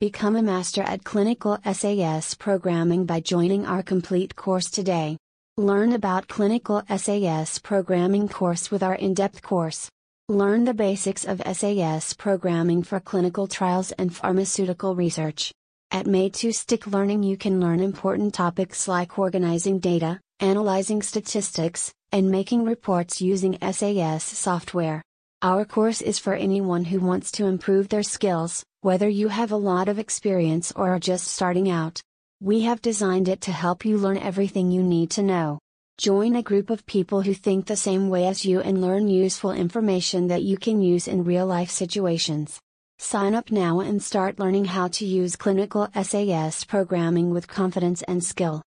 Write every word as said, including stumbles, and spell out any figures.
Become a master at clinical S A S programming by joining our complete course today. Learn about clinical S A S programming course with our in-depth course. Learn the basics of S A S programming for clinical trials and pharmaceutical research. At Made to Stick Learning you can learn important topics like organizing data, analyzing statistics, and making reports using S A S software. Our course is for anyone who wants to improve their skills, whether you have a lot of experience or are just starting out. We have designed it to help you learn everything you need to know. Join a group of people who think the same way as you and learn useful information that you can use in real-life situations. Sign up now and start learning how to use clinical S A S programming with confidence and skill.